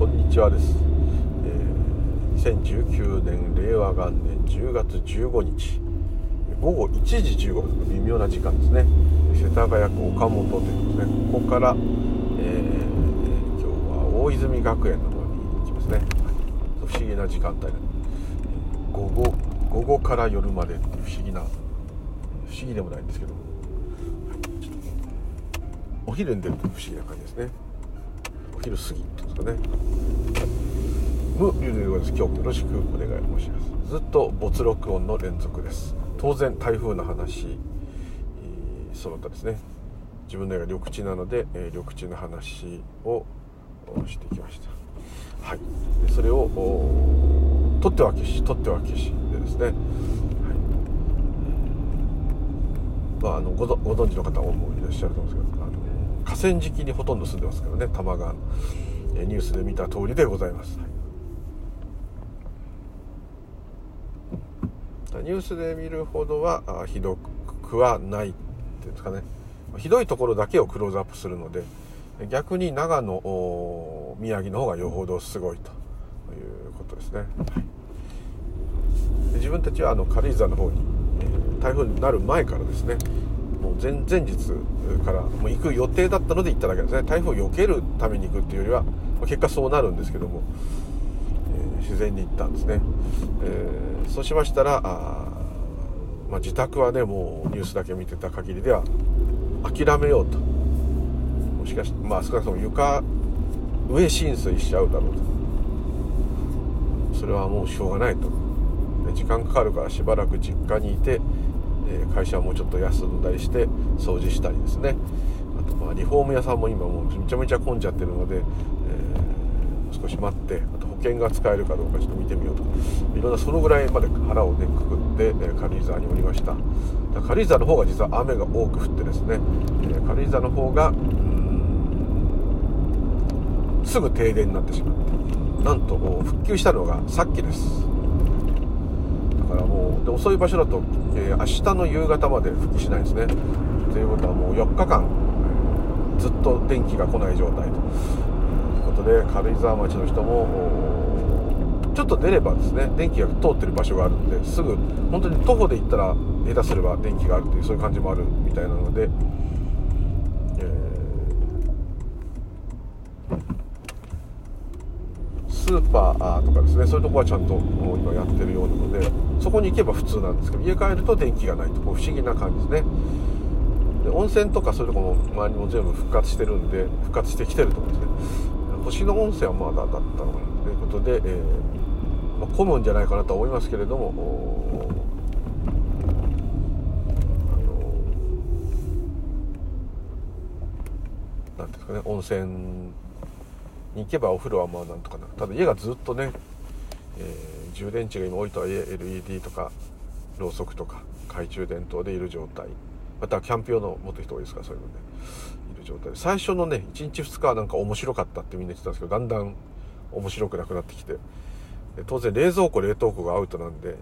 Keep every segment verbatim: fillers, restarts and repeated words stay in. こんにちはです。えー、にせんじゅうきゅうねん令和元年じゅうがつじゅうごにちごごいちじじゅうごふん、微妙な時間ですね。世田谷区岡本というですね、ここから、えー、今日は大泉学園の方に行きますね。不思議な時間帯で、午後、午後から夜までって不思議な、不思議でもないんですけど、お昼に出ると不思議な感じですね。お昼過ぎってことですかね。無理でございます。今日もよろしくお願い申します。ずっと没録音の連続です。当然台風の話、その他ですね、自分の絵が緑地なので緑地の話をしてきました。はい、それを取っては消し取っては消しでですね、はい、まあ、あの ご, ご存知の方もいらっしゃると思うんですけど、あの河川敷にほとんど住んでますからね、多摩川。ニュースで見た通りでございます。ニュースで見るほどはひどくはないっていうんですかね。ひどいところだけをクローズアップするので、逆に長野、宮城の方がよほどすごいということですね。自分たちはあの軽井沢の方に台風になる前からですね、もう 前, 前日からもう行く予定だったので行っただけですね。台風を避けるために行くっていうよりは、結果そうなるんですけども、自然に行ったんですね。えー、そうしましたら、あ、まあ、自宅はね、もうニュースだけ見てた限りでは諦めようと、もしかして、まあ、少なくとも床上浸水しちゃうだろうと、それはもうしょうがないと、時間かかるからしばらく実家にいて、えー、会社はもうちょっと休んだりして掃除したりですね、あとまあリフォーム屋さんも今もうめちゃめちゃ混んじゃってるので、えー、少し待って、あと保険が使えるかどうかちょっと見てみようとか、いろんな、そのぐらいまで腹をねくくって、えー、軽井沢におりました。軽井沢の方が実は雨が多く降ってですね、えー、軽井沢の方がうんすぐ停電になってしまって、なんと復旧したのがさっきです。だからもうで遅い場所だと、えー、明日の夕方まで復帰しないですね。ということはもうよっかかん、えー、ずっと電気が来ない状態ということで、軽井沢町の人もちょっと出ればですね、電気が通ってる場所があるので、すぐ本当に徒歩で行ったら下手すれば電気があるという、そういう感じもあるみたいなので、えー、スーパーとかですね、そういうところはちゃんともう今やってるようなので、そこに行けば普通なんですけど、家帰ると電気がないと、こう不思議な感じですね。で、温泉とかそういうところも周りも全部復活してるんで、復活してきてると思うんですね。星の温泉はまだだったのかなということで、えー混むんじゃないかなと思いますけれども、あのなんていうんですかね、温泉に行けばお風呂はまあなんとかなる。ただ家がずっとね、えー、充電池が今多いとはいえ エルイーディー とかろうそくとか懐中電灯でいる状態、またキャンプ用の持ってる人多いですから、そういうのねいる状態で、最初のねいちにちふつかはなんか面白かったってみんな言ってたんですけど、だんだん面白くなくなってきて、当然冷蔵庫冷凍庫がアウトなんで、え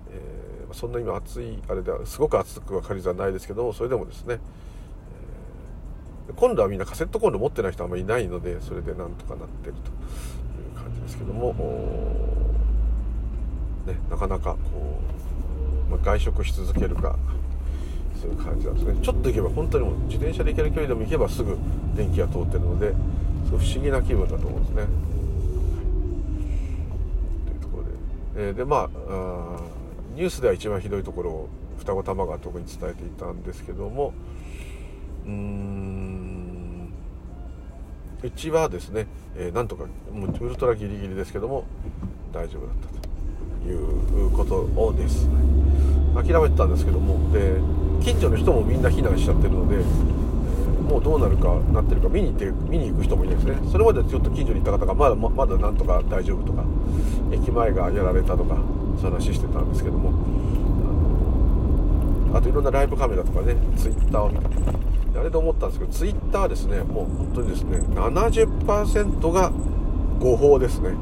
ー、そんな今暑いあれではすごく暑くは軽井沢ないですけども、それでもですね、えー、今度はみんなカセットコンロ持ってない人あんまりいないので、それでなんとかなってるという感じですけども、ね、なかなかこう、まあ、外食し続けるかそういう感じなんですね。ちょっと行けば本当にもう自転車で行ける距離でも行けばすぐ電気が通ってるので、不思議な気分だと思うんですね。でまあ、ニュースでは一番ひどいところを二子玉川とこに伝えていたんですけども、うーんうちはですね、えー、なんとかもうウルトラギリギリですけども大丈夫だったということをです。諦めてたんですけども、で近所の人もみんな避難しちゃってるので、えー、もうどうなるかなってるか見に行って見に行く人もいないですね。それまでちょっと近所にいた方がまだまだなんとか大丈夫とか、駅前がやられたとかそういう話してたんですけども、あといろんなライブカメラとかね、ツイッターを見てあれと思ったんですけど、ツイッターはですね、もう本当にですね ななじゅっパーセント が誤報ですね。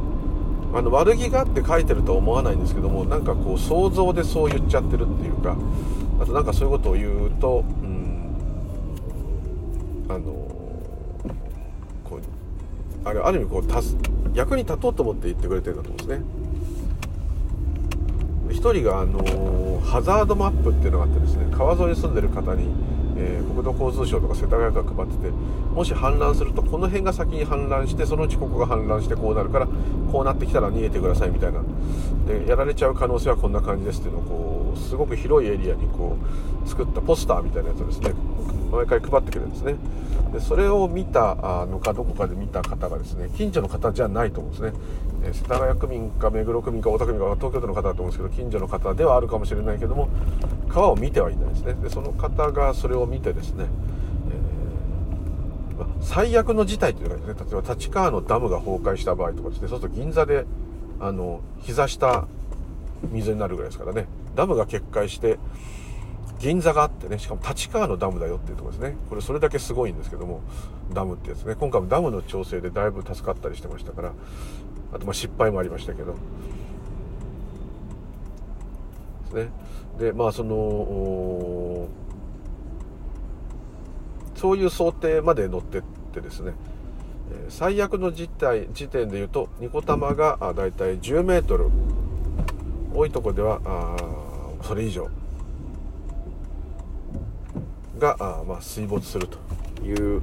あの悪気があって書いてるとは思わないんですけども、なんかこう想像でそう言っちゃってるっていうか、あとなんかそういうことを言うと、うん、あのこうあれある意味こうたす役に立とうと思って言ってくれてるんだと思うんですね。一人が、あのー、ハザードマップっていうのがあってですね、川沿いに住んでる方に、えー、国土交通省とか世田谷区が配ってて、もし氾濫するとこの辺が先に氾濫して、そのうちここが氾濫してこうなるから、こうなってきたら逃げてくださいみたいな、でやられちゃう可能性はこんな感じですっていうのをこうすごく広いエリアにこう作ったポスターみたいなやつをですね、毎回配ってくれるんですね。でそれを見たのか、どこかで見た方がですね、近所の方じゃないと思うんですね、えー、世田谷区民か目黒区民か大田区民か東京都の方だと思うんですけど、近所の方ではあるかもしれないけども、川を見てはいないですね。でその方がそれを見てですね、えーまあ、最悪の事態というかですね、例えば立川のダムが崩壊した場合とかですね、そうすると銀座であの膝下水になるぐらいですからね、ダムが決壊して銀座があってね、しかも立川のダムだよっていうところですね。これそれだけすごいんですけども、ダムってやつね、今回もダムの調整でだいぶ助かったりしてましたから、あとまあ失敗もありましたけどですね。でまあそのそういう想定まで乗ってってですね、最悪の事態時点でいうとニコタマがだいたいじゅうメートル、多いとこではあそれ以上があまあ水没するという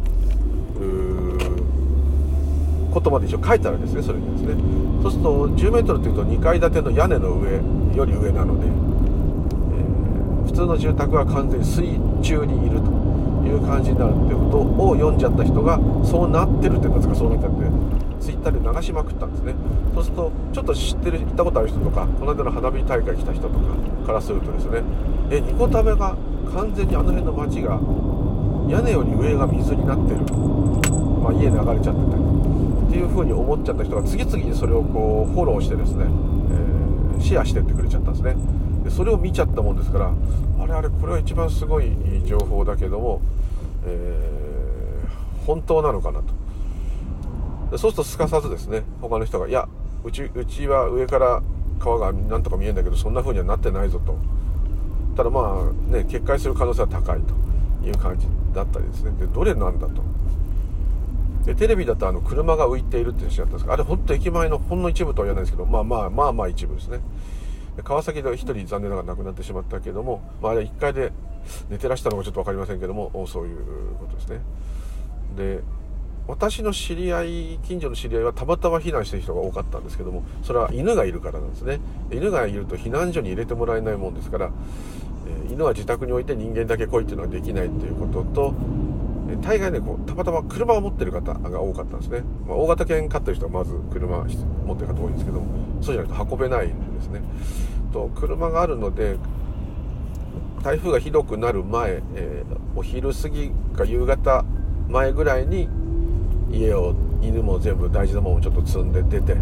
ことまで一応書いてあるんですね。それにですね、そうするとじゅうメートルというとにかい建ての屋根の上より上なので、えー、普通の住宅は完全に水中にいるという感じになるっていうことを読んじゃった人がそうなってるってやつがそうなったんで、ツイッターで流しまくったんですね。そうするとちょっと知ってる、行ったことある人とか、この間の花火大会来た人とかからするとですね、えニコタメが完全にあの辺の町が屋根より上が水になってる、まあ、家流れちゃってたりっていう風に思っちゃった人が次々にそれをこうフォローしてですね、えー、シェアしてってくれちゃったんですね。でそれを見ちゃったもんですから、あれあれこれは一番すごい情報だけども、えー、本当なのかなと。でそうするとすかさずですね、他の人がいやうち、うちは上から川がなんとか見えるんだけど、そんな風にはなってないぞと。ただまあね、決壊する可能性は高いという感じだったりですね。でどれなんだと。でテレビだとあの車が浮いているって話だったんですが、あれ本当駅前のほんの一部とは言わないですけど、まあまあまあまあ一部ですね。で川崎では一人残念ながら亡くなってしまったけども、まあ、あれいっかいで寝てらしたのかちょっと分かりませんけども、そういうことですね。で私の知り合い、近所の知り合いはたまたま避難してる人が多かったんですけども、それは犬がいるからなんですね。犬がいると避難所に入れてもらえないもんですから、犬は自宅に置いて人間だけ来いっていうのはできないということと、大概ねこうたまたま車を持ってる方が多かったんですね、まあ、大型犬飼ってる人はまず車持ってる方多いんですけども、そうじゃないと運べないんですね。と車があるので台風がひどくなる前、えー、お昼過ぎか夕方前ぐらいに家を犬も全部大事なものをちょっと積んで出て、い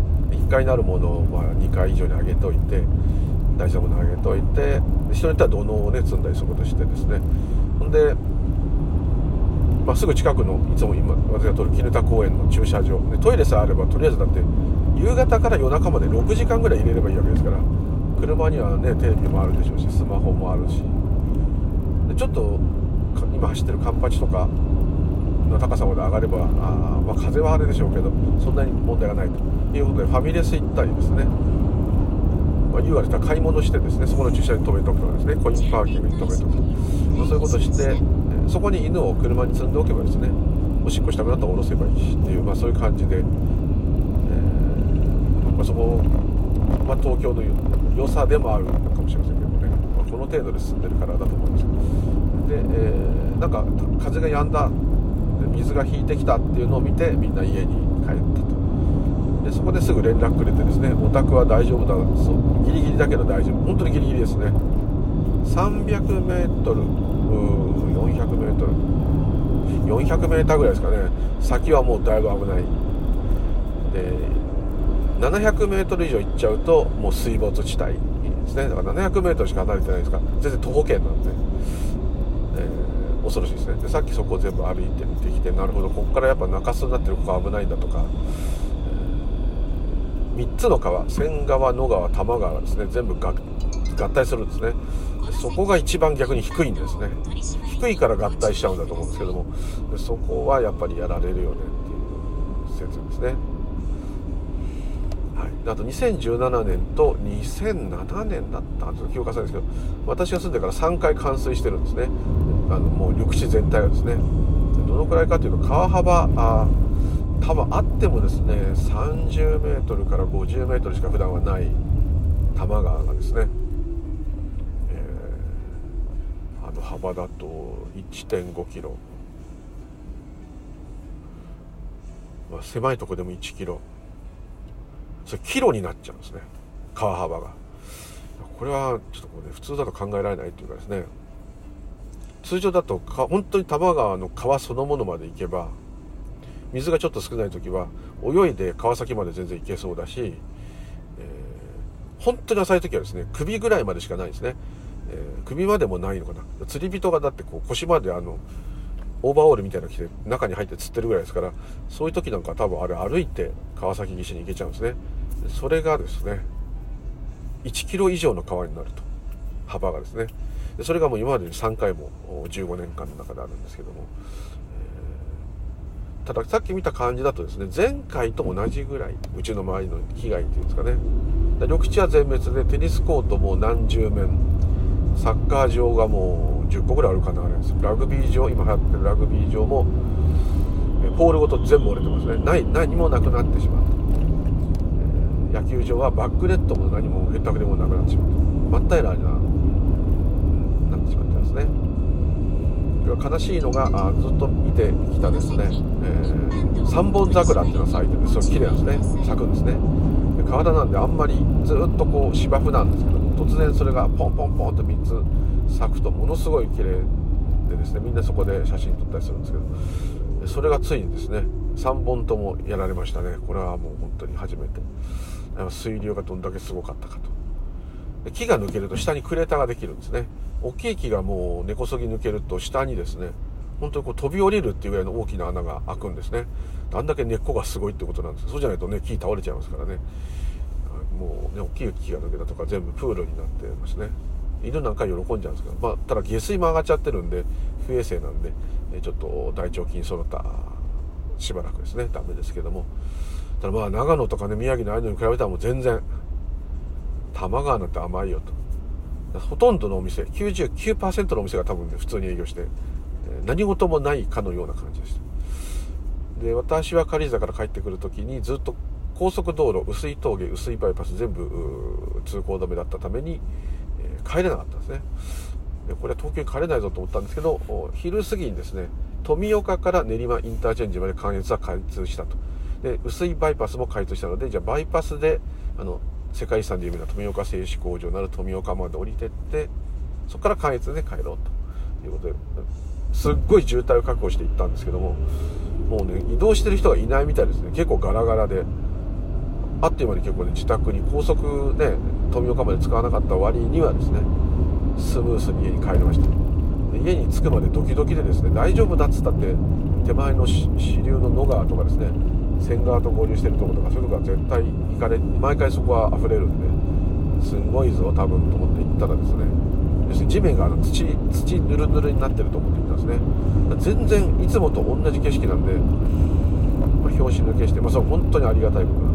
っかいにあるものをまあにかい以上に上げといて、大事なものを上げといて、人によっては土のうをね積んだりすることしてですね、ほんで、まあ、すぐ近くのいつも今私が撮る砧公園の駐車場でトイレさえあれば、とりあえずだって夕方から夜中までろくじかんぐらい入れればいいわけですから、車にはねテレビもあるでしょうし、スマホもあるし、でちょっと今走ってるカンパチとかの高さまで上がれば、あ、まあ、風はあれでしょうけどそんなに問題がないということで、ファミレス行ったりですね、まあ、言われたら買い物してですね、そこの駐車場に止めとくとかですね、コインパーキングに止めとくとか、まあ、そういうことしてそこに犬を車に積んでおけばですね、おしっこしたくなったら下ろせばいいしっていう、まあ、そういう感じで、えーまあ、そこ、まあ、東京の良さでもあるのかもしれませんけどね、まあ、この程度で進んでるからだと思いますけど、で、えー、なんか風が止んだ、水が引いてきたっていうのを見てみんな家に帰ったと。でそこですぐ連絡くれてですね、お宅は大丈夫だ、そうギリギリだけど大丈夫、本当にギリギリですね、さんびゃくメートル、よんひゃくメートル、よんひゃくメーターぐらいですかね、先はもうだいぶ危ない。でななひゃくメートル以上行っちゃうともう水没地帯ですね。だからななひゃくメートルしか離れてないですから、全然徒歩圏なんで、恐ろしいですね。でさっきそこを全部歩いてみてきて、なるほどここからやっぱ中州になってる、ここ危ないんだとか、えー、みっつの川、仙川、野川、多摩川ですね、全部合体するんですね。でそこが一番逆に低いんですね。低いから合体しちゃうんだと思うんですけども、でそこはやっぱりやられるよねっていう説ですね。はい、あとにせんじゅうななねんとにせんななねんだったはず、記憶が浅いんですけど、私が住んでからさんかい冠水してるんですね。あのもう緑地全体がですね。どのくらいかというと、川幅あ多分あってもですねさんじゅうメートルからごじゅうメートルしか普段はない多摩川がですね、えー、あの幅だと いってんごキロ、まあ、狭いとこでもいちキロ、それキロになっちゃうんですね、川幅が。これはちょっとこう、ね、普通だと考えられないというかですね、通常だとか本当に多摩川の川そのものまで行けば、水がちょっと少ない時は泳いで川先まで全然行けそうだし、えー、本当に浅い時はですね首ぐらいまでしかないですね、えー、首までもないのかな。釣り人がだってこう腰まであのオーバーオールみたいなの着て中に入って釣ってるぐらいですから、そういう時なんか多分あれ歩いて川崎岸に行けちゃうんですね。それがですねいちキロ以上の川になると、幅がですね。それがもう今までにさんかいもじゅうごねんかんの中であるんですけども、えー、たださっき見た感じだとですね前回と同じぐらい、うちの周りの被害っていうんですかね、緑地は全滅でテニスコートも何十面、サッカー場がもうじゅっこぐらいあるかな、あれです。ラグビー場、今流行ってるラグビー場もポールごと全部折れてますね。ない何もなくなってしまう、えー、野球場はバックネットも何もヘッダクでもなくなってしまう、真っ平らなしまってますね。悲しいのがずっと見てきたですね、えー、三本桜っていうのが咲いてて、すごい綺麗なんですね、咲くんですね。で川田なんであんまりずっとこう芝生なんですけど、突然それがポンポンポンとみっつ咲くとものすごい綺麗でですね、みんなそこで写真撮ったりするんですけど、それがついにですねさんぼんともやられましたね。これはもう本当に初めて、水流がどんだけすごかったかと。で木が抜けると下にクレーターができるんですね。大きい木がもう根こそぎ抜けると下にですね本当にこう飛び降りるっていうぐらいの大きな穴が開くんですね。あんだけ根っこがすごいってことなんです。そうじゃないとね木倒れちゃいますからね。もうね大きい木が抜けたとか全部プールになってますね。犬なんか喜んじゃうんですけど、まあ、ただ下水も上がっちゃってるんで不衛生なんでちょっと大腸菌その他しばらくですねダメですけども、ただまあ長野とかね宮城のああいうのに比べたらもう全然多摩川なんて甘いよと。ほとんどのお店 きゅうじゅうきゅうパーセント のお店が多分ね普通に営業して何事もないかのような感じでした。で私は軽井沢から帰ってくる時にずっと高速道路、薄い峠、薄いバイパス全部通行止めだったために、えー、帰れなかったんですね。でこれは東京に帰れないぞと思ったんですけど、昼過ぎにですね富岡から練馬インターチェンジまで関越は開通したと。で薄いバイパスも開通したので、じゃあバイパスであの世界遺産で有名な富岡製糸工場なる富岡まで降りてって、そこから関越で帰ろうということで、すっごい渋滞を確保していったんですけども、もうね移動してる人がいないみたいですね。結構ガラガラで、あっという間に結構ね自宅に高速で富岡まで使わなかった割にはですねスムースに家に帰りました。家に着くまでドキドキでですね、大丈夫だっつったって手前の支流の野川とかですね線川と合流してるところとか、そういうところは絶対行かれ、毎回そこは溢れるんで、すごいぞ多分と思って行ったらですね、要するに地面があの土土ぬるぬるになってると思って行ったんですね。全然いつもと同じ景色なんで、まあ、拍子抜けして、まあ、それは本当にありがたいことなん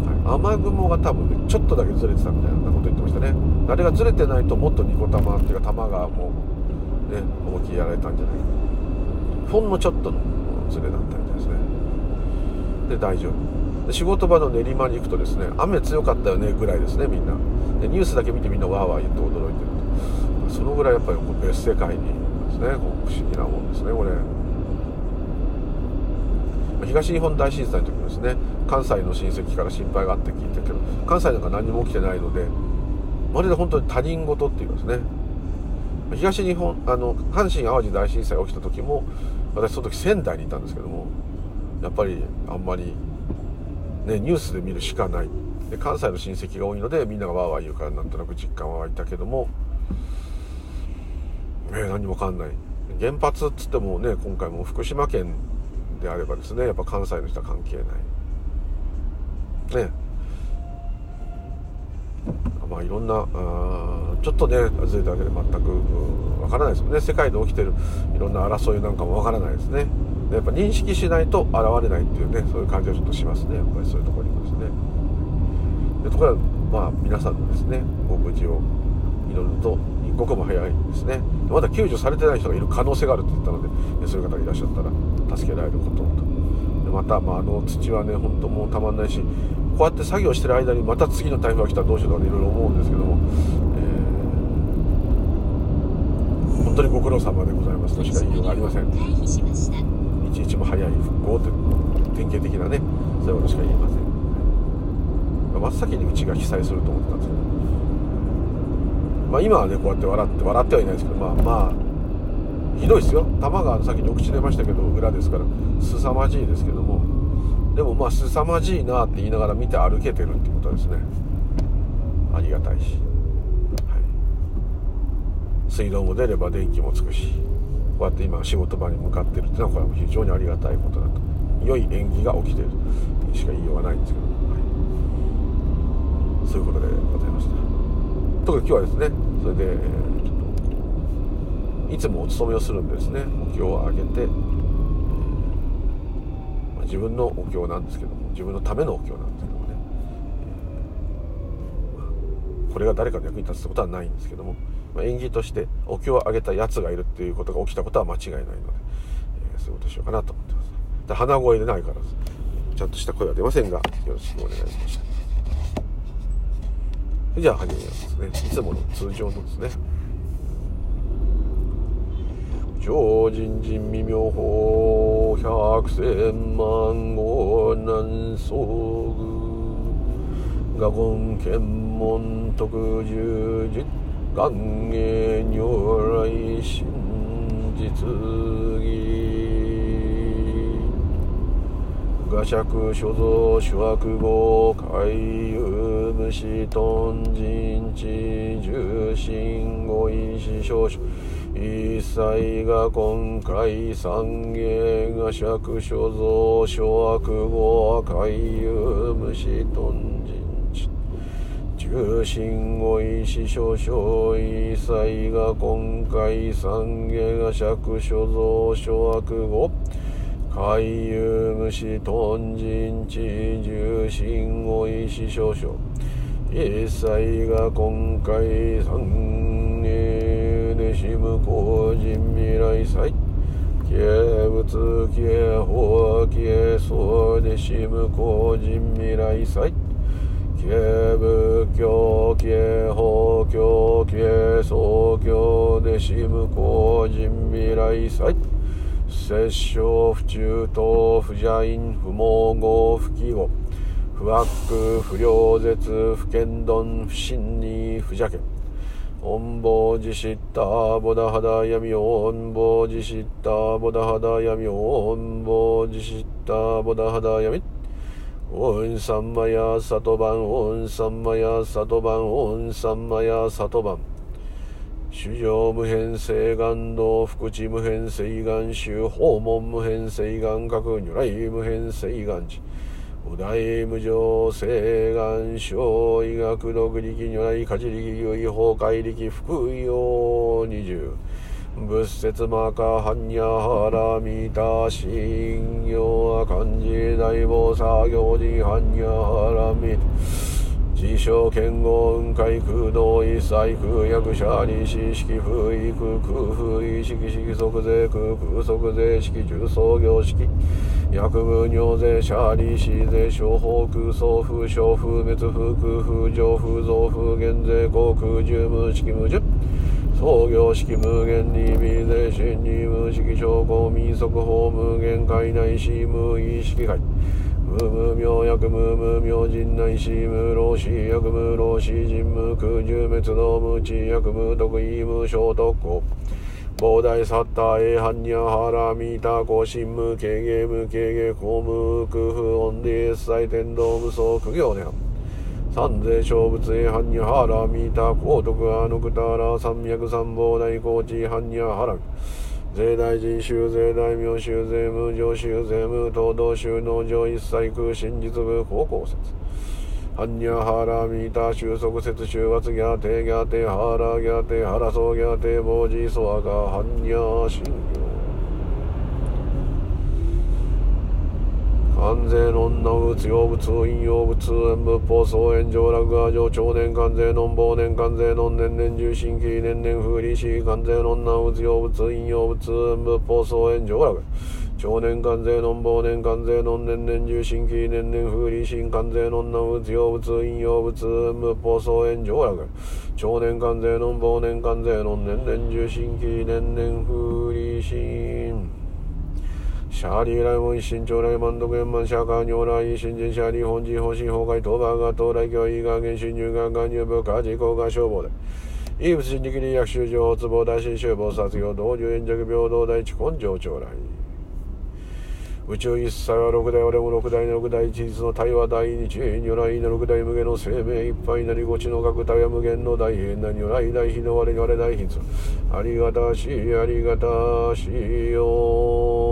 ですけど、雨雲が多分ねちょっとだけずれてたみたいなこと言ってましたね。あれがずれてないともっとニコ玉っていうか玉がもうね思いっきりやられたんじゃないか、ほんのちょっとのずれだったみたいですね。で大丈夫で仕事場の練馬に行くとですね雨強かったよねぐらいですね、みんなでニュースだけ見てみんなワーワー言って驚いてると、そのぐらいやっぱりこう別世界にですね、こう不思議なもんですねこれ。東日本大震災の時もですね関西の親戚から心配があって聞いてるけど、関西なんか何も起きてないのでまるで本当に他人事っていうかですね、東日本あの阪神淡路大震災が起きた時も私その時仙台にいたんですけども、やっぱりあんまり、ね、ニュースで見るしかないで、関西の親戚が多いのでみんながワーワー言うからなんとなく実感は湧いたけども、ね、何もわかんない。原発っつってもね今回も福島県であればですねやっぱ関西の人は関係ないね。まあ、いろんなちょっとねずれただけで全くわからないですよね。世界で起きてるいろんな争いなんかもわからないですね。やっぱ認識しないと現れないっていうね、そういう感じはちょっとしますね。やっぱりそういうところにですね。でところがまあ皆さんのですねご無事を祈ると一刻も早いですね。まだ救助されてない人がいる可能性があると言ったので、そういう方がいらっしゃったら助けられることと。でまた、まあ、あの土はね本当もうたまんないし、こうやって作業してる間にまた次の台風が来たらどうしようとかいろいろ思うんですけども、えー、本当にご苦労様でございますとしか言いようがありません。いちいちも早い復興という典型的なね、そういうことしか言いません。真っ先にうちが被災すると思ったんですけど、まあ、今はねこうやって笑って笑ってはいないですけど、まあまあひどいですよ。玉川の先にお口出ましたけど裏ですから凄まじいですけども。でもまあ凄まじいなって言いながら見て歩けてるってことはですね、ありがたいし、はい、水道も出れば電気もつくし、こうやって今仕事場に向かってるっていうのはこれも非常にありがたいことだと。良い縁起が起きてるしか言いようがないんですけど、はい、そういうことでございました。特に今日はですね、それでちょっといつもお勤めをするんですね、お経をあげて、自分のお経なんですけども、自分のためのお経なんですけどもね、これが誰かの役に立つってことはないんですけども、まあ、縁起としてお経をあげたやつがいるっていうことが起きたことは間違いないので、えー、そういうことしようかなと思ってます。で鼻声でないからちゃんとした声は出ませんが、よろしくお願いします。じゃあ始めますね。いつもの通常のですね、超人人未妙法百千万号南総具画言検問特十実願芸如来真実義画釈所蔵主悪号海遊無視頓人知重心語意思少々一切が今回三芸が釈所蔵諸悪語海遊無視頓人知重心語意思少々一切が今回三芸が釈所蔵諸悪語海遊無視頓人知重心語意思少々一切が今回三芸西無公人未来祭敬仏敬法敬僧で西無公人未来祭敬仏教敬法教敬僧教で西無公人未来祭摂生不中等不邪因不毛合不記号不悪不良絶不剣丼不信に不邪見音坊自失ったボダハダ闇音坊自失ったボダハダ闇音坊自失ったボダハダ闇音サンマヤサトバン音サンマヤサトバン音サンマヤサトバン主上無変性願道福地無変性願宗訪問無変性願覚如来無変性願寺五大無常聖願生医学独力如来家事力有意法界力福用二十仏説摩訶般若波羅蜜多心行漢字大菩薩行事般若波羅蜜自称剣豪雲海空洞一切空薬者利子式不意空空不意式式即税空空即税式重創業式薬無尿税者利子税商法空想風商風滅風空風上風増風減税航空十無式無十創業式無限に微税心に無式商工民俗法無限界内市無意識界無無明薬無無明人内死無老死薬無老死人無空十滅道無知薬無得意無小特攻膨大サッターエハンニャハラミタコシン無軽芸無軽芸公無空風音で一切天道無双苦行念三世小仏エハンニャハラミタ高徳アノクタラ三脈三膨大高知ハンニャハラミ税大人修税大名修税無常修税無東道修農上一切空真実部高校説ハンニャハラミタシュソクセツシュワツギャテギャテハラギャテハラソギャテボジソアカハンニャシン完全論難物用物引用物縁仏法総炎上落下上長年完全論忘年完全論年年重心期年年風利子完全論難物用物引用物縁仏法総炎上落下少年関税論忘年関税論年年重心期年年風利心関税論難物用物引用物無法総炎上落少年関税論忘年関税論年年重心期年年風利心シャーリー来門一心長来満徳円満シャーカー尿来一心人シャーリー本人方針崩壊東馬が東来教医が原神入願願入部下自己が消防で異物心力理薬修上発望大神修防殺業同流炎弱平等大地根性長来宇宙一切は六代、我も六代の六代、一律の体は大日、如来の六代無限の生命いっぱいなり、ごちの各体は無限の大変な如来大悲の我に我大悲つ、ありがたし、ありがたしよ。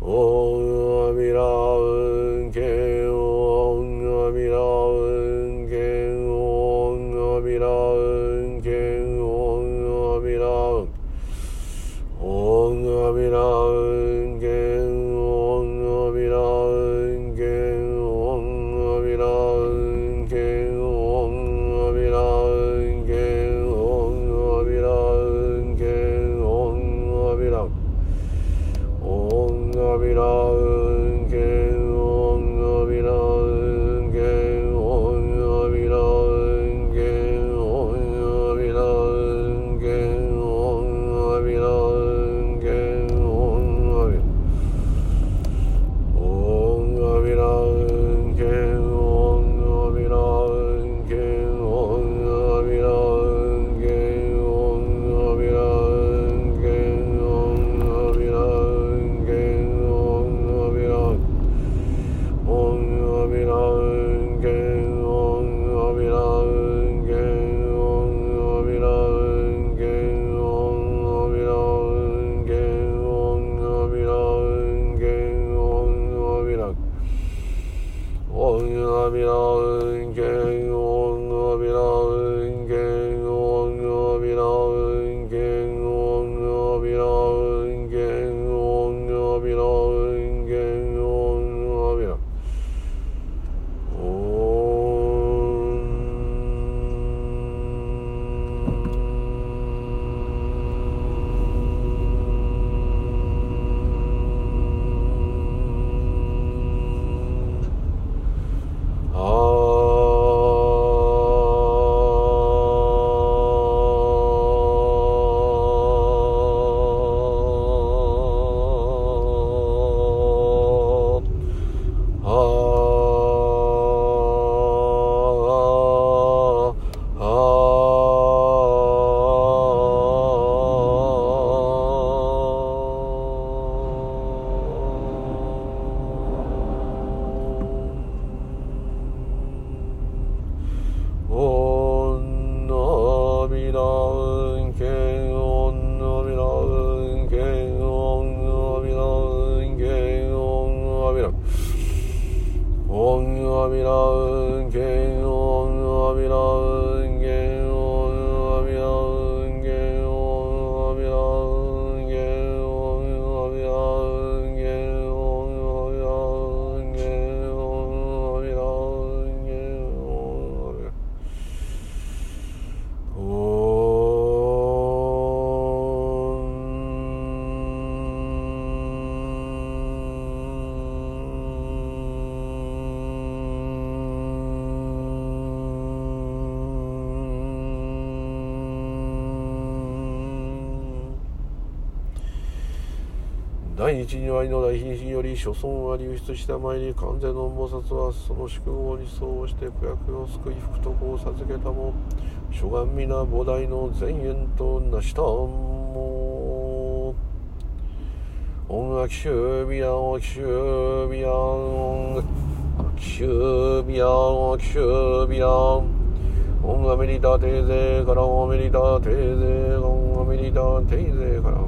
オーアミラウンケオだいいち、にわりの来賓品より所存は流出した前に完全の菩薩はその宿業に相応して苦役を救い福徳を授けたも諸願皆菩提の善縁となしたも音楽修美や音楽修美や音楽修美や音楽修美や音楽メリタテイゼから音楽メリタテイゼ音楽メリタテイゼから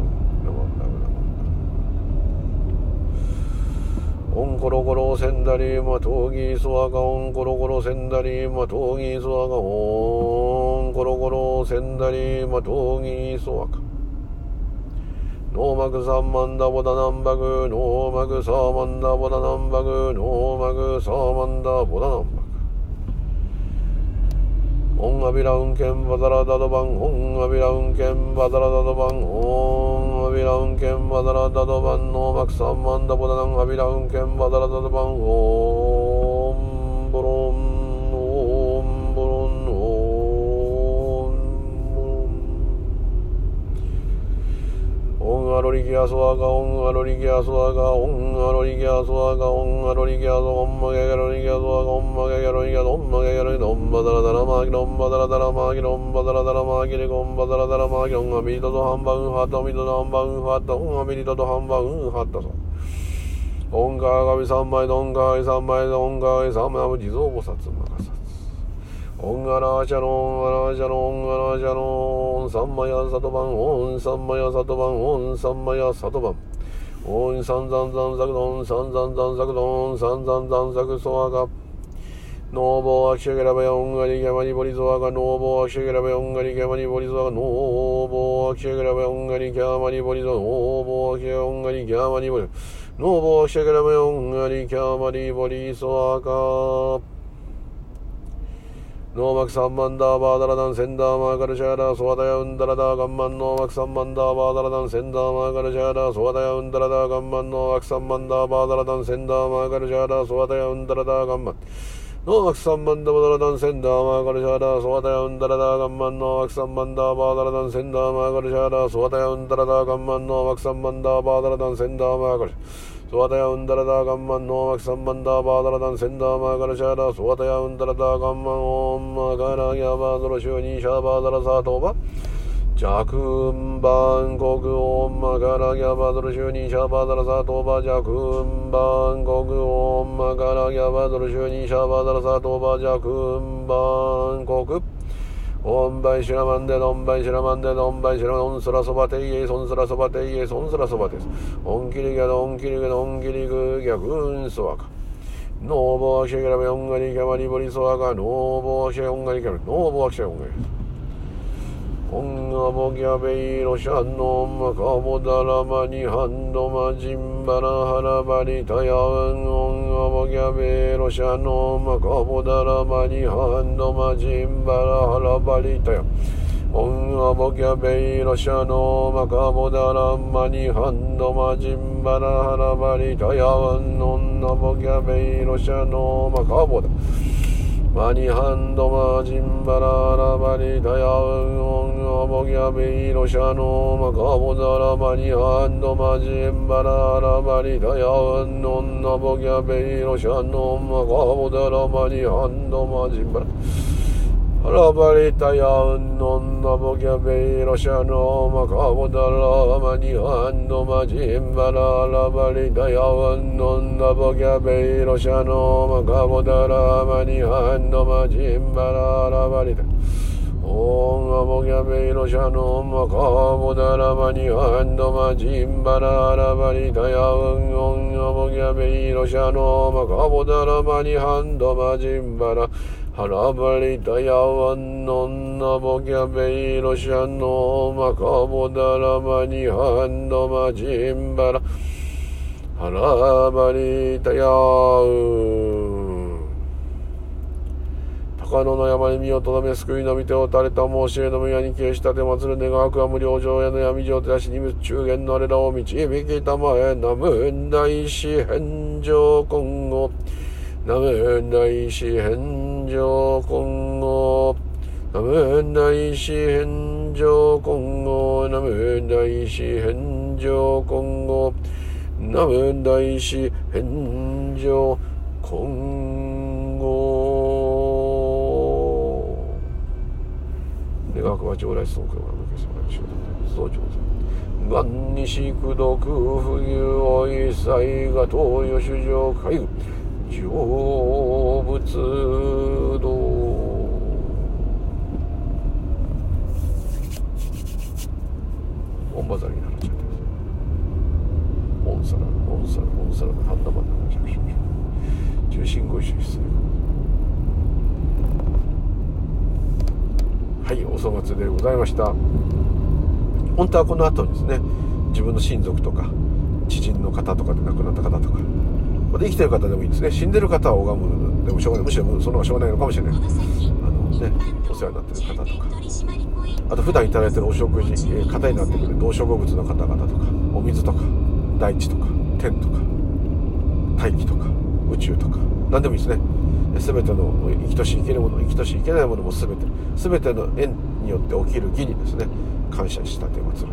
オンコロコロセンダリマトギソワガオンコロコロセンダリマトギソワガオンコロコロセンダリマトギソワガノーマグサマンダボダナンバグノーマグサマンダボダナンバグノーマグサマンダボダナンバグオンアビラウンケンバザラダドバンオンアビラウンケンバザラダドバンオンアビラウンケンバザラダドバンノーマクサンマンダボダナンアビラウンケンバザラダドバンオンボロンオンボロンオンボロンオンアロリギアソワガオンアロリギアソワガオンアロリギアソワガオンアロリギアソオンマゲガロリギアソワガオンマゲガロリギアソオンマゲガロリギアソオンマダラダラマーギロンバダラダラマーギロンバダラダラマーギロンバダラダラマーギロンアミリタとハンバウンハッタアミリタとハンバウンハッタオンアミリタとハンバウンハッタソオンカーガビ三枚ドンカーイ三枚ドンカーイ三枚地蔵菩薩マガサオンガラーシャロンガラーシャロンガラーシャロンサンマヤサトバンオンサンマヤサトバンオンサンマヤサトバンオンサンザンザンザクドンサンザンザンザクドンサンザンザンザクソワガノーボーアクシャゲラベオンガリゲマニボリソワガノーボーアクシャゲラベオンガリゲマニボリソワガノーボーアクシャゲラベオンガリゲマニボリソワガノーボーアクシャゲラベオンガリゲマニボリノーボーアクシャゲラベオンガリゲマニボリソワガノーマクサンマンダーバーダラダンセンダーマーガルシャーラーソワダヤウンダラダーガンマンノーマクサンマンダーバーダラダンセンダーマーガルシャーラーソワダヤウンダラダーガンマンノーマクサンマンダーバーダラダンセンダーマーガルシャーラーソワダヤウンダラダーガンマンノーマクサンマンダーバーダラダンセンダーマーガルシャーラーソワダヤウンダラダーガンマンノーマクサンマンダーバーダラダンセンダーマーガルシャーラーソワダヤウンダラダーガンマンノーマクサンマンダーバーダラダンセンダーマーガルシャーラーソワタヤウンダラダーガンマンノーマクサンマンダーバーダラダンセンダーマーガラシャーラーソワタヤウンダラダーガンマンオンマガラギャバードロシュニーシャバーダラサートーバジャクンバンコクオンマガラギャバードロシュニーシャバーダラサートーバジャクンバンコクオンマガラギャバードロシュニーシャバーダラサートーバジャクンバンコクオンバイシラマンデドンバイシラマンデドンバイシラマンデドンスラソバテイエソンスラソバテイエソンスラソバテイエオンキリギャドンキリギャドンキリグギャグンソワカノーボーアクシャギャラベオンガリギャマリボリソワカノーボーアクシャギャオンガリギャノーボーアクシャギャオンガリオンガボギャベイロシャンノンマカボダラマニハンドマジンバラハラバリタヤウンオンガボギャベイロシャンノンマカボダラマニハンドマジンバラハラバリタヤオンガボギャベイロシャンノンマカボダラマニハンドマジンバラハラバリタヤウンオンガボギャベイロシャンノンマカボダマニハンドマジンバララバリタヤウンオンアボギャベイロシャノマカボザラマニハンドマジンバララバリタヤウンオンアボギャベイロシャノマカボザラマニハンドマジンバララバリタヤウンオンアボギャベイロシャノマカボザラマニハンドマジンバララバリタヤウンオンアボギャベイロシャノマカボザラマニハンドマジンバララバリタオンアボギャベイロシャノマカボザラマニハンドマジンバララバリタヤウンオンアボギャベイロシャノマカボザラマニハンドマジンバラハラバリタヤワンノンナボギャベイロシャノマカボダラマニハンドマジンバラハラバリタヤウ高野の山に身をとどめ救いの御手を垂れた申し得の宮に消したてまつる願わくは無量上への闇上照らしにむ中間のあれらを導きたまえ南無大師返上今後南無大師返上今後南無大師返上今後南無大師返上今後なめ大師返上今後願わくは将来総教官の決算中で総長万西功徳不義を一切が東洋主上海軍成仏道オンバザルになっちゃってます。オンサラオンサラオンサラのハンダマンになっちゃいました。重心ご一緒にする。はい、お正月でございました。本当はこの後ですね、自分の親族とか知人の方とかで亡くなった方とか、まあ、生きてる方でもいいですね。死んでる方を拝むでもしょうがない。むしろその方がしょうがないのかもしれない。あのね、お世話になってる方とか。あと普段いただいているお食事、型になってくる動植物の方々とか、お水とか、大地とか、天とか、大気とか、宇宙とか、何でもいいですね。すべての生きとし生けるもの、生きとし生けないものもすべて、すべての縁によって起きる義にですね、感謝したてまつるという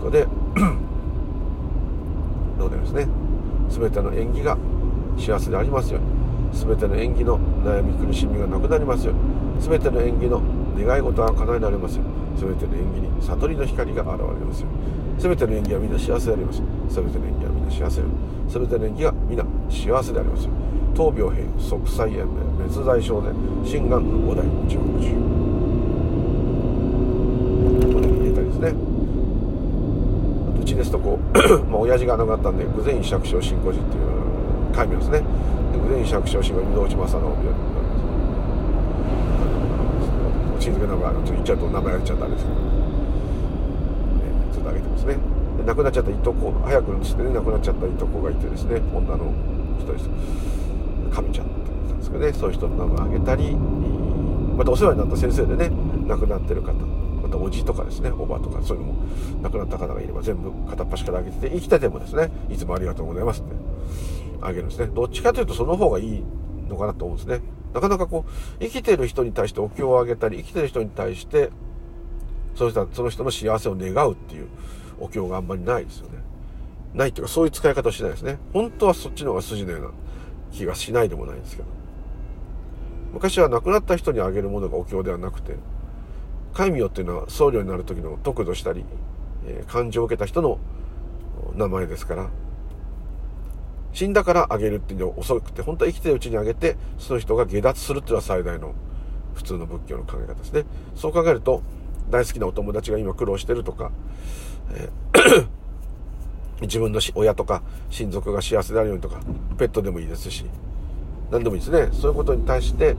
ことで、どうでもですね、すべての縁起が幸せでありますように、すべての縁起の悩み苦しみがなくなりますように、すべての縁起の願い事は叶えられますよ。すべての縁起に悟りの光が現れますよ。すべての縁起はみんな幸せであります。すべての縁起はみんな幸せよ。すべての縁起はみんな幸せでありますよ。闘病兵、即災炎命、滅罪症年、心眼五代、十五十。これに入れたりですね。うちですとこう、まあ親父が亡くなったんで、偶然移釈症進行時っていう戒名ですね。偶然移釈症進行時、二度落ち正信。親族の名前を言っちゃうと名前が言っちゃったんですけど、ね、ずっとあげてますね。で亡くなっちゃったいとこ、早くしてね、亡くなっちゃったいとこがいてですね、女の人です。神ちゃんって言ったんですけどね、そういう人の名前をあげたり、またお世話になった先生でね、亡くなってる方、またおじとかですね、おばとか、そういうのも亡くなった方がいれば全部片っ端からあげてて、生きててもですね、いつもありがとうございますってあげるんですね。どっちかというとその方がいいのかなと思うんですね。なかなかこう生きてる人に対してお経をあげたり、生きてる人に対してその人、その人の幸せを願うっていうお経があんまりないですよね。ないっていうかそういう使い方をしないですね。本当はそっちの方が筋のような気がしないでもないんですけど、昔は亡くなった人にあげるものがお経ではなくて、戒名っていうのは僧侶になる時の得度したり、えー、感情を受けた人の名前ですから、死んだからあげるっていうのは遅くて、本当は生きてるうちにあげて、その人が下脱するっていうのは最大の普通の仏教の考え方ですね。そう考えると、大好きなお友達が今苦労してるとか、えー、自分の親とか親族が幸せであるようにとか、ペットでもいいですし、何でもいいですね。そういうことに対して、えー、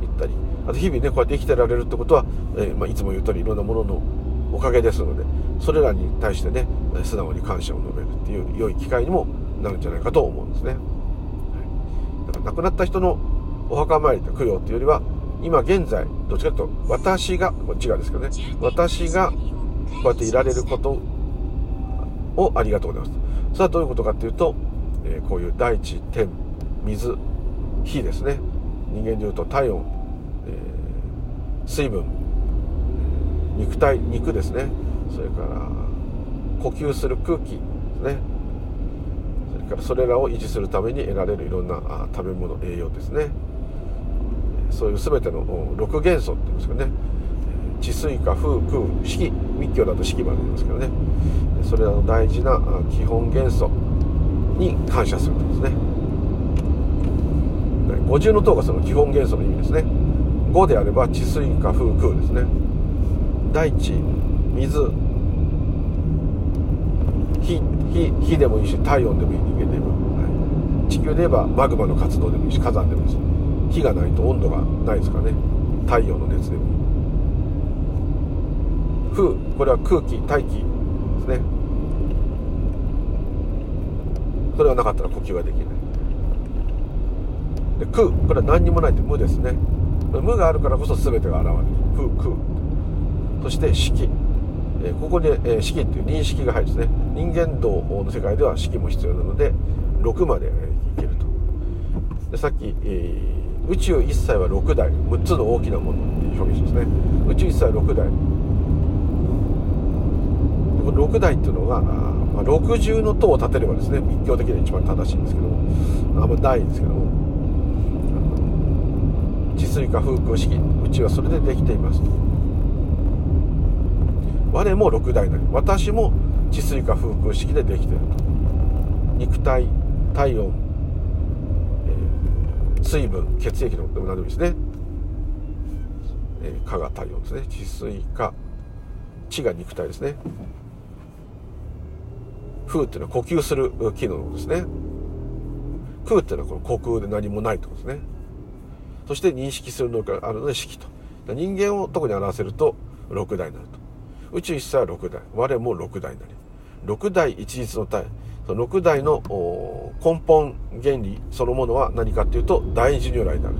言ったり、あと日々ね、こうやって生きてられるってことは、えーまあ、いつも言う通りいろんなもののおかげですので、それらに対してね、素直に感謝を述べるっていう良い機会にもなるんじゃないかと思うんですね、はい、だから亡くなった人のお墓参りと供養というよりは、今現在どっちかというと私が、こっちがですけどね、私がこうやっていられることをありがとうございます。それはどういうことかというと、えー、こういう大地、天、水、火ですね、人間でいうと体温、えー、水分、肉体、肉ですね、それから呼吸する空気ですね、それらを維持するために得られるいろんな食べ物、栄養ですね、そういう全ての六元素って言うんですけどね、地水火風空四季、密教だと四季まで言いますけどね、それらの大事な基本元素に感謝するんですね。五重の塔がその基本元素の意味ですね。五であれば地水火風空ですね。大地、水、火、火、火でもいいし、体温でもいい、人間でも、はい、地球で言えばマグマの活動でもいいし、火山でもいいし、火がないと温度がないですからね、太陽の熱でもいい。風、これは空気、大気ですね。それがなかったら呼吸ができない。で、空、これは何にもないって無ですね。無があるからこそ全てが現れる。風、空。そして四季。ここで「識」っていう認識が入るんですね。人間道の世界では識も必要なのでろくまでいけると。でさっき、えー、宇宙一切はろく台、むっつの大きなものっていう表現ですね。宇宙一切はろく台、このろく台っていうのがまあ、六重の塔を建てればですね、密教的には一番正しいんですけど、あんまないんですけど、治水か風空式、うちはそれでできています。我も六代なり、私も治水か風空式でできていると。肉体、体温、えー、水分、血液の何でもいいですね。えー、火が体温ですね。治水か、地が肉体ですね。風っていうのは呼吸する機能ですね。空っていうのはこの虚空で何もないところですね。そして認識する能力があるので識と。人間を特に表せると六大になると。宇宙一切は六大。我も六大になり。六大一律の体。その六大の根本原理そのものは何かというと第一如来である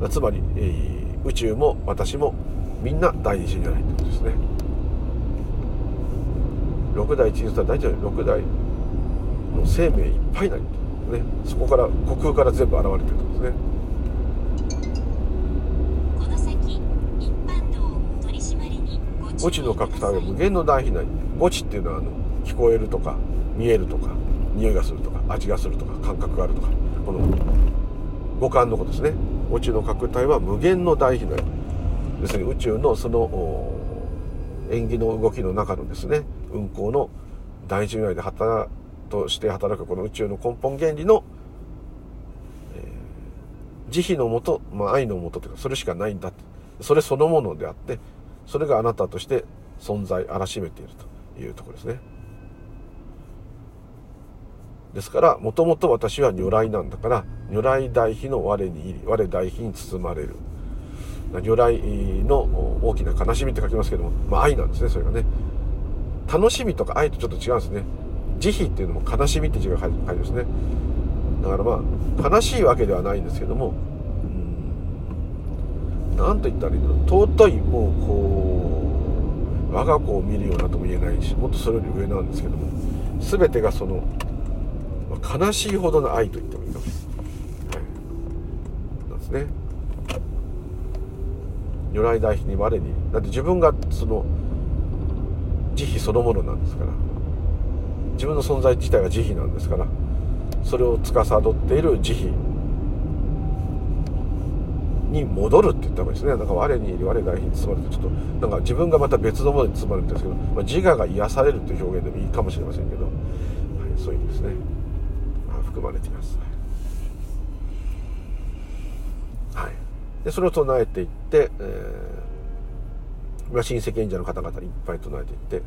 と。つまり、えー、宇宙も私もみんな第一如来ということですね。六大一律は第一如来、六大の生命いっぱいなり、ね、そこから虚空から全部現れているということですね。五知の格差は無限の大比内。五知っていうのはあの聞こえるとか見えるとか匂いがするとか味がするとか感覚があるとかこの五感のことですね。五知の格体は無限の大比内。要するに宇宙のその縁起の動きの中のですね運行の大事内で働として働くこの宇宙の根本原理の、えー、慈悲のもと、まあ、愛のもとというかそれしかないんだってそれそのものであって。それがあなたとして存在あらしめているというところですね。ですからもともと私は如来なんだから如来大悲の我に入り我大悲に包まれる如来の大きな悲しみって書きますけども、まあ、愛なんですね。それがね楽しみとか愛とちょっと違うんですね。慈悲っていうのも悲しみって字が書いてますね。だからまあ悲しいわけではないんですけどもなんと言ったらいいの尊いもうこう我が子を見るようなとも言えないしもっとそれより上なんですけども全てがその悲しいほどの愛と言ってもいいかもしれないなんですね。如来大悲に我にだって自分がその慈悲そのものなんですから自分の存在自体が慈悲なんですからそれを司っている慈悲に戻るって言った方がいいですね。なんか我にいる我大悲に包まれてちょっとなんか自分がまた別のものに包まれてるんですけど、まあ、自我が癒されるという表現でもいいかもしれませんけど、はい、そういう意味ですね、まあ、含まれています、はい、でそれを唱えていって、えー、親戚縁者の方々いっぱい唱えていって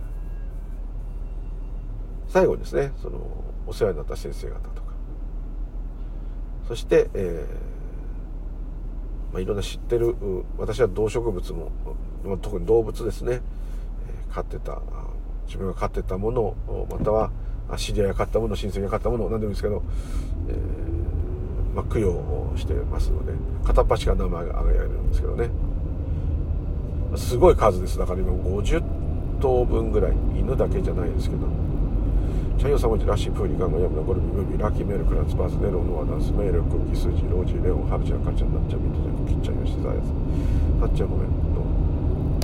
最後にですねそのお世話になった先生方とかそして、えーまあ、いろんな知ってる私は動植物も特に動物ですね飼ってた自分が飼ってたものをまたは知り合いが飼ったもの親戚が飼ったもの何でもいいですけど、えーまあ、供養をしてますので片っ端から名前が挙げられるんですけどねすごい数です。だから今ごじゅっとうぶんぐらい犬だけじゃないですけどチャイヨサモジラッシープーリガンゴヤムナゴルビムービーラッキーメールクランツバースネロノアダンスメールクッキースージロージーレオンハルチャンカルチャンナッチャンミントジャンコキッチャンヨシザヤスナッチャンゴメント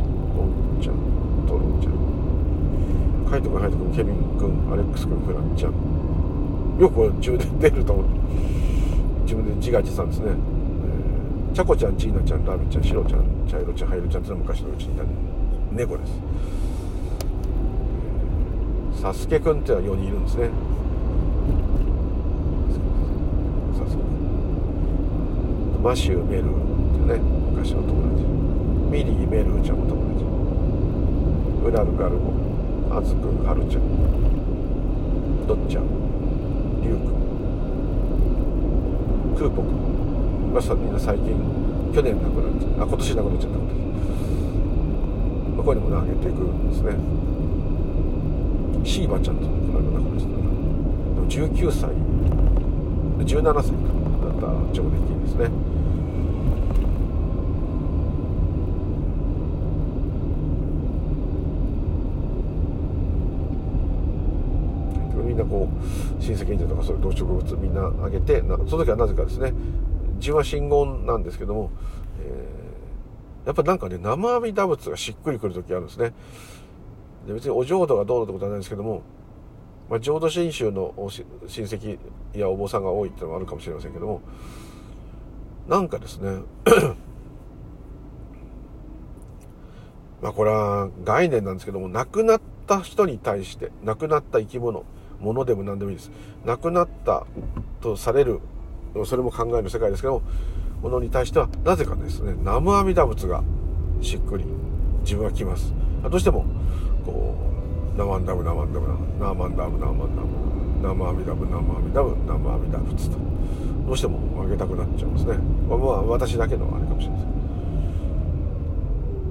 ゴンちゃんトロンちゃんカイト君ハイト君ケビン君アレックス君フランちゃんよくこれ自分で出ると思う自分で自画自賛ですね、えー、チャコちゃんジーナちゃんラビちゃんシロちゃんチャイロちゃんハイロちゃんってのは昔のうちにいた猫です。サスケくんっていうのはよにんいるんですね。サスケ君マシュー・メルーってね昔の友達ミリー・メルーちゃんも友達ウラル・ガルゴアズくんハルちゃんドッちゃんリュウくんクーポくんがさみんな最近去年亡くなっちゃったあ今年亡くなっちゃったここにも投げていくんですね。シーバちゃんとこの間仲間したらじゅうきゅうさいじゅうななさいかだった上出来ですね。みんなこう親戚縁者とかそういう動植物みんなあげてその時はなぜかですね自分は真言なんですけども、えー、やっぱなんかね生阿弥陀仏がしっくりくる時あるんですね。別にお浄土がどうのってことはないんですけどもまあ、浄土真宗の親戚やお坊さんが多いっていうのもあるかもしれませんけども、なんかですねまあこれは概念なんですけども、亡くなった人に対して、亡くなった生き物、物でも何でもいいです、亡くなったとされる、それも考えの世界ですけども、ものに対してはなぜかですね、南無阿弥陀仏がしっくり自分は来ます。どうしてもこう、ナマンダムナマンダムナマンダムナマンダムナマアミダムナマアミダムナマアミダムつとどうしてもあげたくなっちゃいますね。まあ、まあ私だけのあれかもしれません。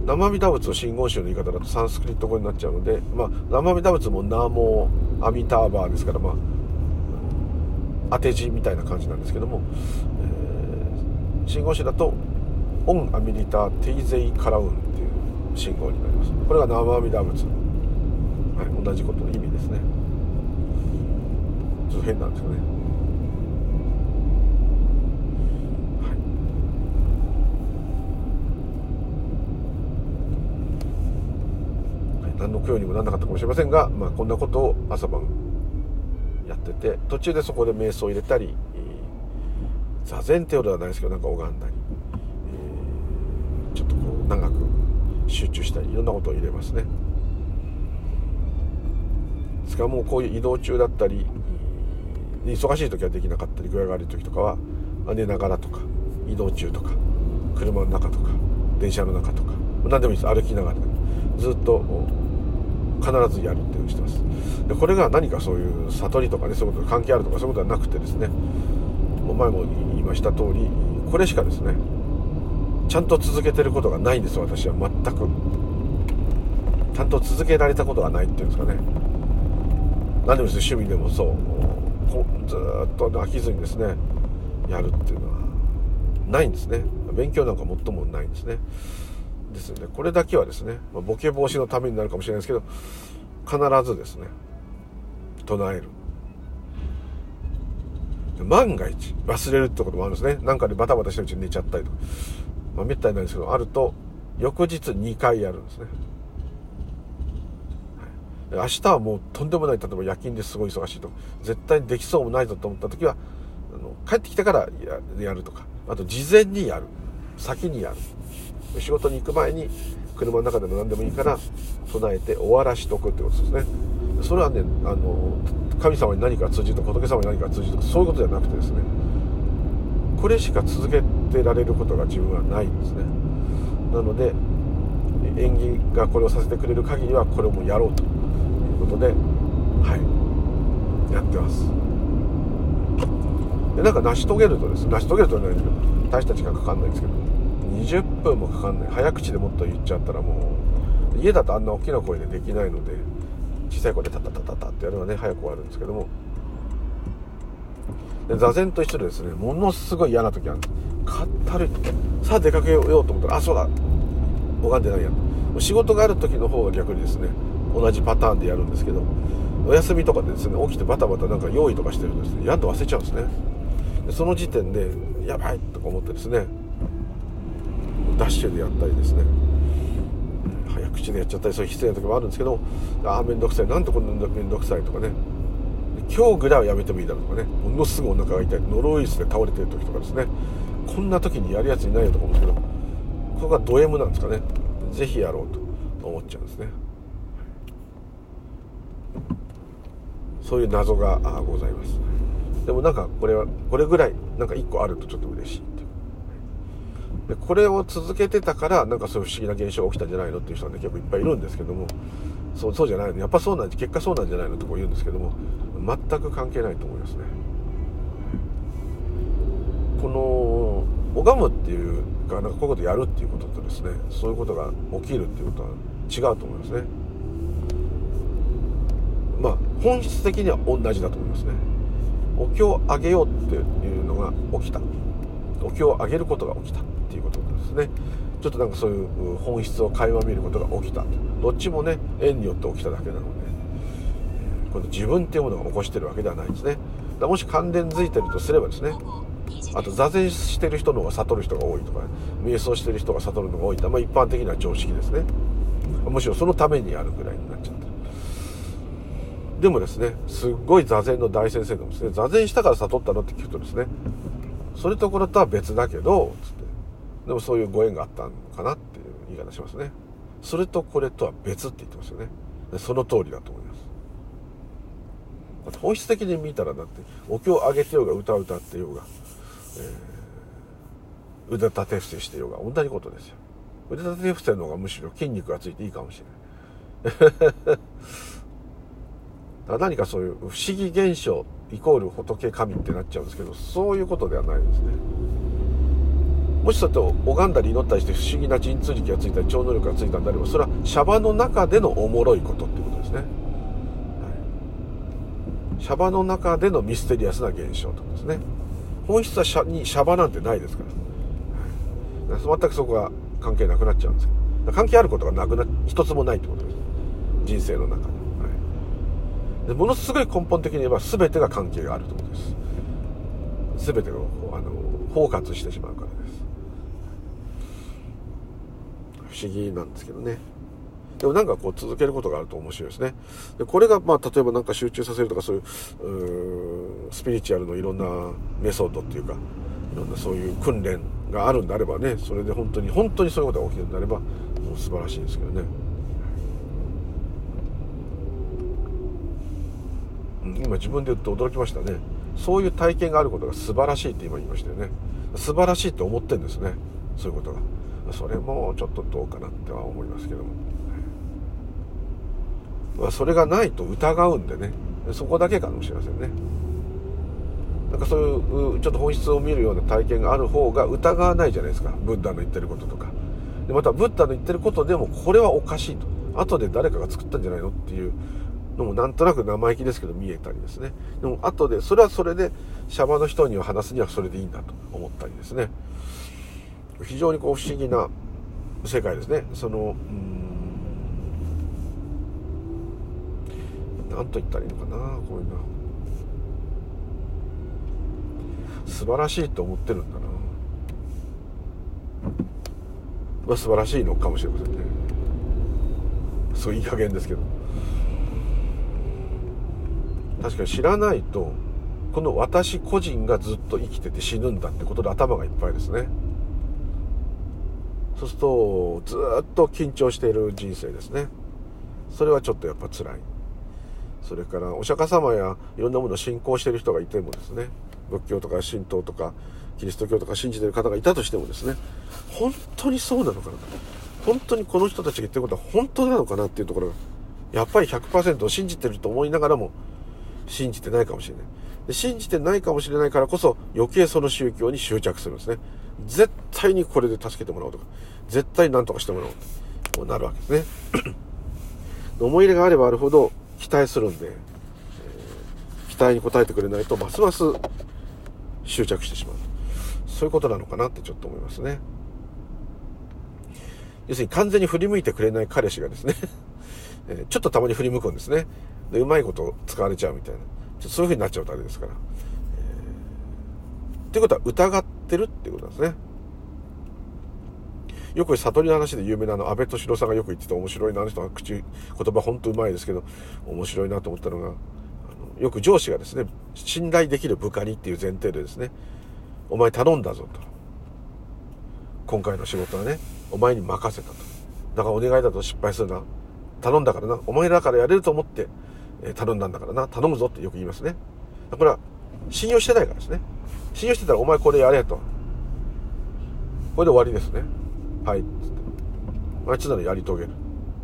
ナマアミダ仏を真言宗の言い方だとサンスクリット語になっちゃうので、まあナマアミダ仏もナモアミターバーですから、まあ当て字みたいな感じなんですけども、えー、真言宗だとオンアミリターテイゼイカラウンっていう信号になります。これがナマアミダ仏、はい、同じことの意味ですね。ちょっと変なんですよね、はいはい、何の供養にもならなかったかもしれませんが、まあ、こんなことを朝晩やってて、途中でそこで瞑想を入れたり、えー、座禅っていうのではないですけど、なんか拝んだり、えー、ちょっとこう長く集中したり、いろんなことを入れますね。ですからもうこういう移動中だったり、忙しい時はできなかったり、具合が悪い時とかは寝ながらとか、移動中とか、車の中とか、電車の中とか、何でもいいです。歩きながらずっと必ずやるっていうのをしてます。でこれが何かそういう悟りとかね、そういうことが関係あるとかそういうことはなくてですね、もう前も言いました通り、これしかですねちゃんと続けてることがないんです。私は全くちゃんと続けられたことがないっていうんですかね。何でもですね、趣味でもそう、ずっと飽きずにですねやるっていうのはないんですね。勉強なんかもっともないんですね。ですのでこれだけはですね、まあ、ボケ防止のためになるかもしれないですけど、必ずですね唱える。万が一忘れるってこともあるんですね。なんかでバタバタしたうちに寝ちゃったりとか、まあ、めったにないですけどあると、翌日にかいやるんですね。明日はもうとんでもない、例えば夜勤ですごい忙しいとか、絶対にできそうもないぞと思った時は、あの帰ってきてから や, やるとか、あと事前にやる、先にやる、仕事に行く前に車の中でも何でもいいから唱えて終わらしとくってことですね。それはね、あの神様に何か通じるとか仏様に何か通じるとかそういうことじゃなくてですね、これしか続けてられることが自分はないんですね。なので縁起がこれをさせてくれる限りはこれをもうやろうということで、はい、やってます。でなんか成し遂げるとですね、成し遂げるとじゃないですけど大した時間かかんないんですけどにじゅっぷんもかかんない。早口でもっと言っちゃったら、もう家だとあんな大きな声でできないので、小さい声でタタタタタってやるのはね早く終わるんですけども、で座禅と一緒でですね、ものすごい嫌な時あるんです。かったるい、さあ出かけようと思ったら、あ、そうだ拝んでないやん。仕事がある時の方が逆にですね同じパターンでやるんですけど、お休みとかでですね起きてバタバタなんか用意とかしてるとですね、やっと忘れちゃうんですね。でその時点でやばいとか思ってですね、ダッシュでやったりですね、早口でやっちゃったり、そういう失礼な時もあるんですけど、ああめんどくさい、なんとこんなめんどくさいとかね、今日ぐらいはやめてもいいだろうとかね、ものすぐお腹が痛い、ノロウイルスで倒れてる時とかですね、こんな時にやるやついないよとか思うんですけど、ここがド M なんですかね、ぜひやろうと思っちゃうんですね。そういう謎がございます。でもなんかこれはこれぐらいなんかいっこあるとちょっと嬉しい。でこれを続けてたからなんかそういう不思議な現象が起きたんじゃないのっていう人が、ね、結構いっぱいいるんですけども、そう、そうじゃないの、やっぱそうなん、結果そうなんじゃないのとこう言うんですけども、全く関係ないと思いますね。この拝むっていうか、なんかこういうことやるっていうこととですね、そういうことが起きるっていうことは違うと思いますね。まあ本質的には同じだと思いますね。お経をあげようっていうのが起きた、お経をあげることが起きたっていうことですね。ちょっとなんかそういう本質を垣間見ることが起きた。どっちもね縁によって起きただけなので、この自分っていうものが起こしてるわけではないですね。だもし関連づいてるとすればですね、あと座禅してる人の方が悟る人が多いとか、瞑想してる人が悟るのが多いとか、まあ、一般的な常識ですね。むしろそのためにやるぐらいになっちゃった。でもですね、すっごい座禅の大先生がですね、座禅したから悟ったのって聞くとですね、それとこれとは別だけどつって、でもそういうご縁があったのかなっていう言い方しますね。それとこれとは別って言ってますよね。その通りだと思います。だって本質的に見たら、だってお経をあげてようが歌を歌ってようが、えー、腕立て伏せしてようが同じことですよ。腕立て伏せの方がむしろ筋肉がついていいかもしれない何かそういう不思議現象イコール仏神ってなっちゃうんですけど、そういうことではないですね。もしそうやって拝んだり祈ったりして不思議な神通力がついたり超能力がついたんであれば、それはシャバの中でのおもろいことってことですね、はい、シャバの中でのミステリアスな現象ってことですね。本質はシャにシャバなんてないですから、はい、全くそこが関係なくなっちゃうんですけど、関係あることがなくな一つもないってことです、人生の中で。でものすごい根本的に言えば全てが関係があるということです。全てをあの包括してしまうからです。不思議なんですけどね。でもなんかこう続けることがあると面白いですね。でこれがまあ例えばなんか集中させるとか、そういう、うースピリチュアルのいろんなメソッドっていうか、いろんなそういう訓練があるんであればね、それで本当に本当にそういうことが起きるんであればもう素晴らしいんですけどね。今自分で言って驚きましたね。そういう体験があることが素晴らしいって今言いましたよね。素晴らしいって思ってるんですね、そういうことが。それもちょっとどうかなっては思いますけども、まあ、それがないと疑うんでね、そこだけかもしれませんね。なんかそういうちょっと本質を見るような体験がある方が疑わないじゃないですか、ブッダの言ってることとか。でまたブッダの言ってることでもこれはおかしいと、後で誰かが作ったんじゃないのっていうのもなんとなく生意気ですけど見えたりですね。でも後でそれはそれでシャバの人には話すにはそれでいいんだと思ったりですね。非常にこう不思議な世界ですね。そのうーんなんと言ったらいいのかな、こういうの素晴らしいと思ってるんだな、まあ、素晴らしいのかもしれませんね。そういい加減ですけど、確かに知らないとこの私個人がずっと生きてて死ぬんだってことで頭がいっぱいですね。そうするとずっと緊張している人生ですね。それはちょっとやっぱ辛い。それからお釈迦様やいろんなものを信仰している人がいてもですね、仏教とか神道とかキリスト教とか信じている方がいたとしてもですね、本当にそうなのかな、本当にこの人たちが言ってることは本当なのかなっていうところがやっぱり ひゃくパーセント 信じてると思いながらも信じてないかもしれない。で信じてないかもしれないからこそ余計その宗教に執着するんですね。絶対にこれで助けてもらおうとか、絶対何とかしてもらおうとなるわけですね思い入れがあればあるほど期待するんで、えー、期待に応えてくれないとますます執着してしまう、そういうことなのかなってちょっと思いますね。要するに完全に振り向いてくれない彼氏がですねちょっとたまに振り向くんですね。でうまいこと使われちゃうみたいな、ちょっとそういう風になっちゃうとあれですから、えー、っていうことは疑ってるっていうことなんですね。よく悟りの話で有名なあの安倍敏郎さんがよく言ってた面白いな、あの人が口言葉ほんとうまいですけど面白いなと思ったのが、あのよく上司がですね、信頼できる部下にっていう前提でですね、お前頼んだぞと、今回の仕事はねお前に任せたと、だからお願いだと失敗するな、頼んだからな、お前だからやれると思って頼んだんだからな、頼むぞってよく言いますね。これは信用してないからですね。信用してたらお前これやれと、これで終わりですね。はいっつってお前いつならやり遂げる、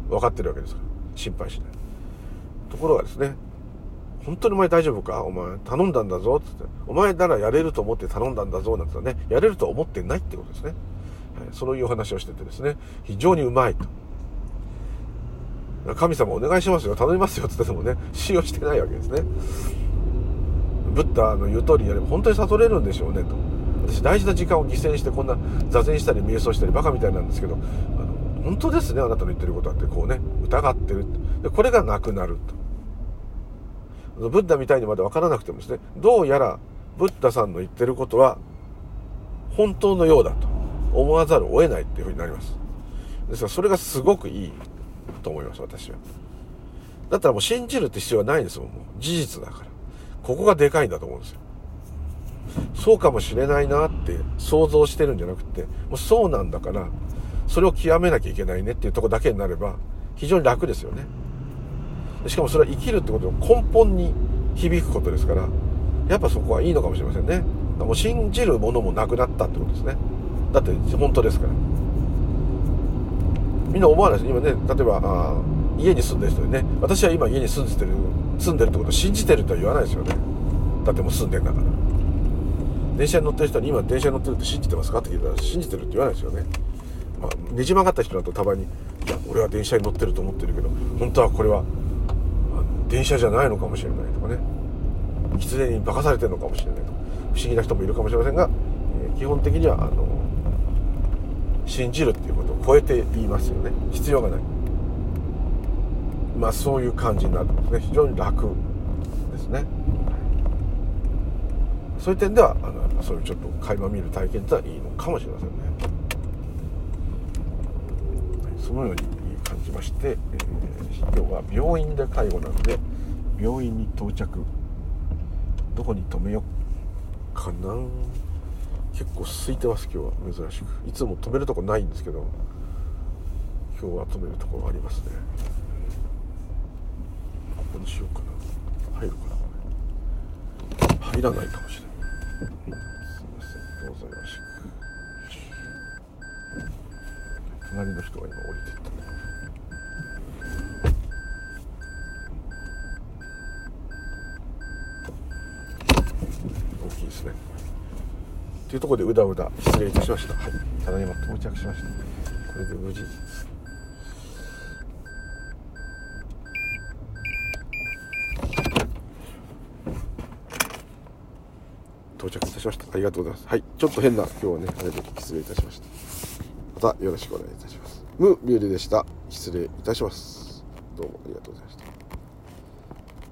分かってるわけですから心配しない。ところがですね、本当にお前大丈夫か、お前頼んだんだぞっつって、お前ならやれると思って頼んだんだぞなんてね、やれると思ってないってことですね、はい、そういうお話をしててですね、非常にうまいと、神様お願いしますよ、頼みますよって言ってもね信用してないわけですね。ブッダの言う通りにやれば本当に悟れるんでしょうねと、私大事な時間を犠牲してこんな座禅したり瞑想したりバカみたいなんですけど、あの本当ですね、あなたの言ってることはってこうね疑ってるって、でこれがなくなると。ブッダみたいにまだ分からなくてもですね、どうやらブッダさんの言ってることは本当のようだと思わざるを得ないっていうふうになります。ですからそれがすごくいいと思います、私は。だったらもう信じるって必要はないんですもん。もう事実だから。ここがでかいんだと思うんですよ。そうかもしれないなって想像してるんじゃなくて、もうそうなんだからそれを極めなきゃいけないねっていうところだけになれば非常に楽ですよね。しかもそれは生きるってことの根本に響くことですから、やっぱそこはいいのかもしれませんね。もう信じるものもなくなったってことですね。だって本当ですから。みんな思わないです。今ね、例えばあ家に住んでる人にね、私は今家に住んでる住んでるってことを信じてるとは言わないですよね。だってもう住んでんだから。電車に乗ってる人に今電車に乗ってるって信じてますかって聞いたら、信じてるって言わないですよね。まあ、ねじ曲がった人だとたまに、いや俺は電車に乗ってると思ってるけど本当はこれは電車じゃないのかもしれないとかね、必然に化かされてるのかもしれないとか、不思議な人もいるかもしれませんが、えー、基本的にはあの信じるっていうことを超えて言いますよね。必要がない。まあそういう感じになるんですね。非常に楽ですね。そういう点ではあのそういうちょっと垣間見る体験ってのはいいのかもしれませんね。そのように感じまして、えー、今日は病院で介護なので病院に到着。どこに止めようかな。結構空いてます今日は。珍しくいつも止めるとこないんですけど、今日は止めるところありますね。ここにしようかな。入るかな。入らないかもしれない。すみません、どうぞよろしく。隣の人が今降りていったね。大きいですね。というところでうだうだ失礼いたしました。はい、ただいま到着しました。これで無事。到着いたしました。ありがとうございます。はい、ちょっと変な今日はね、あれで失礼いたしました。またよろしくお願いいたします。ムービューリでした。失礼いたします。どうもありがとうございました。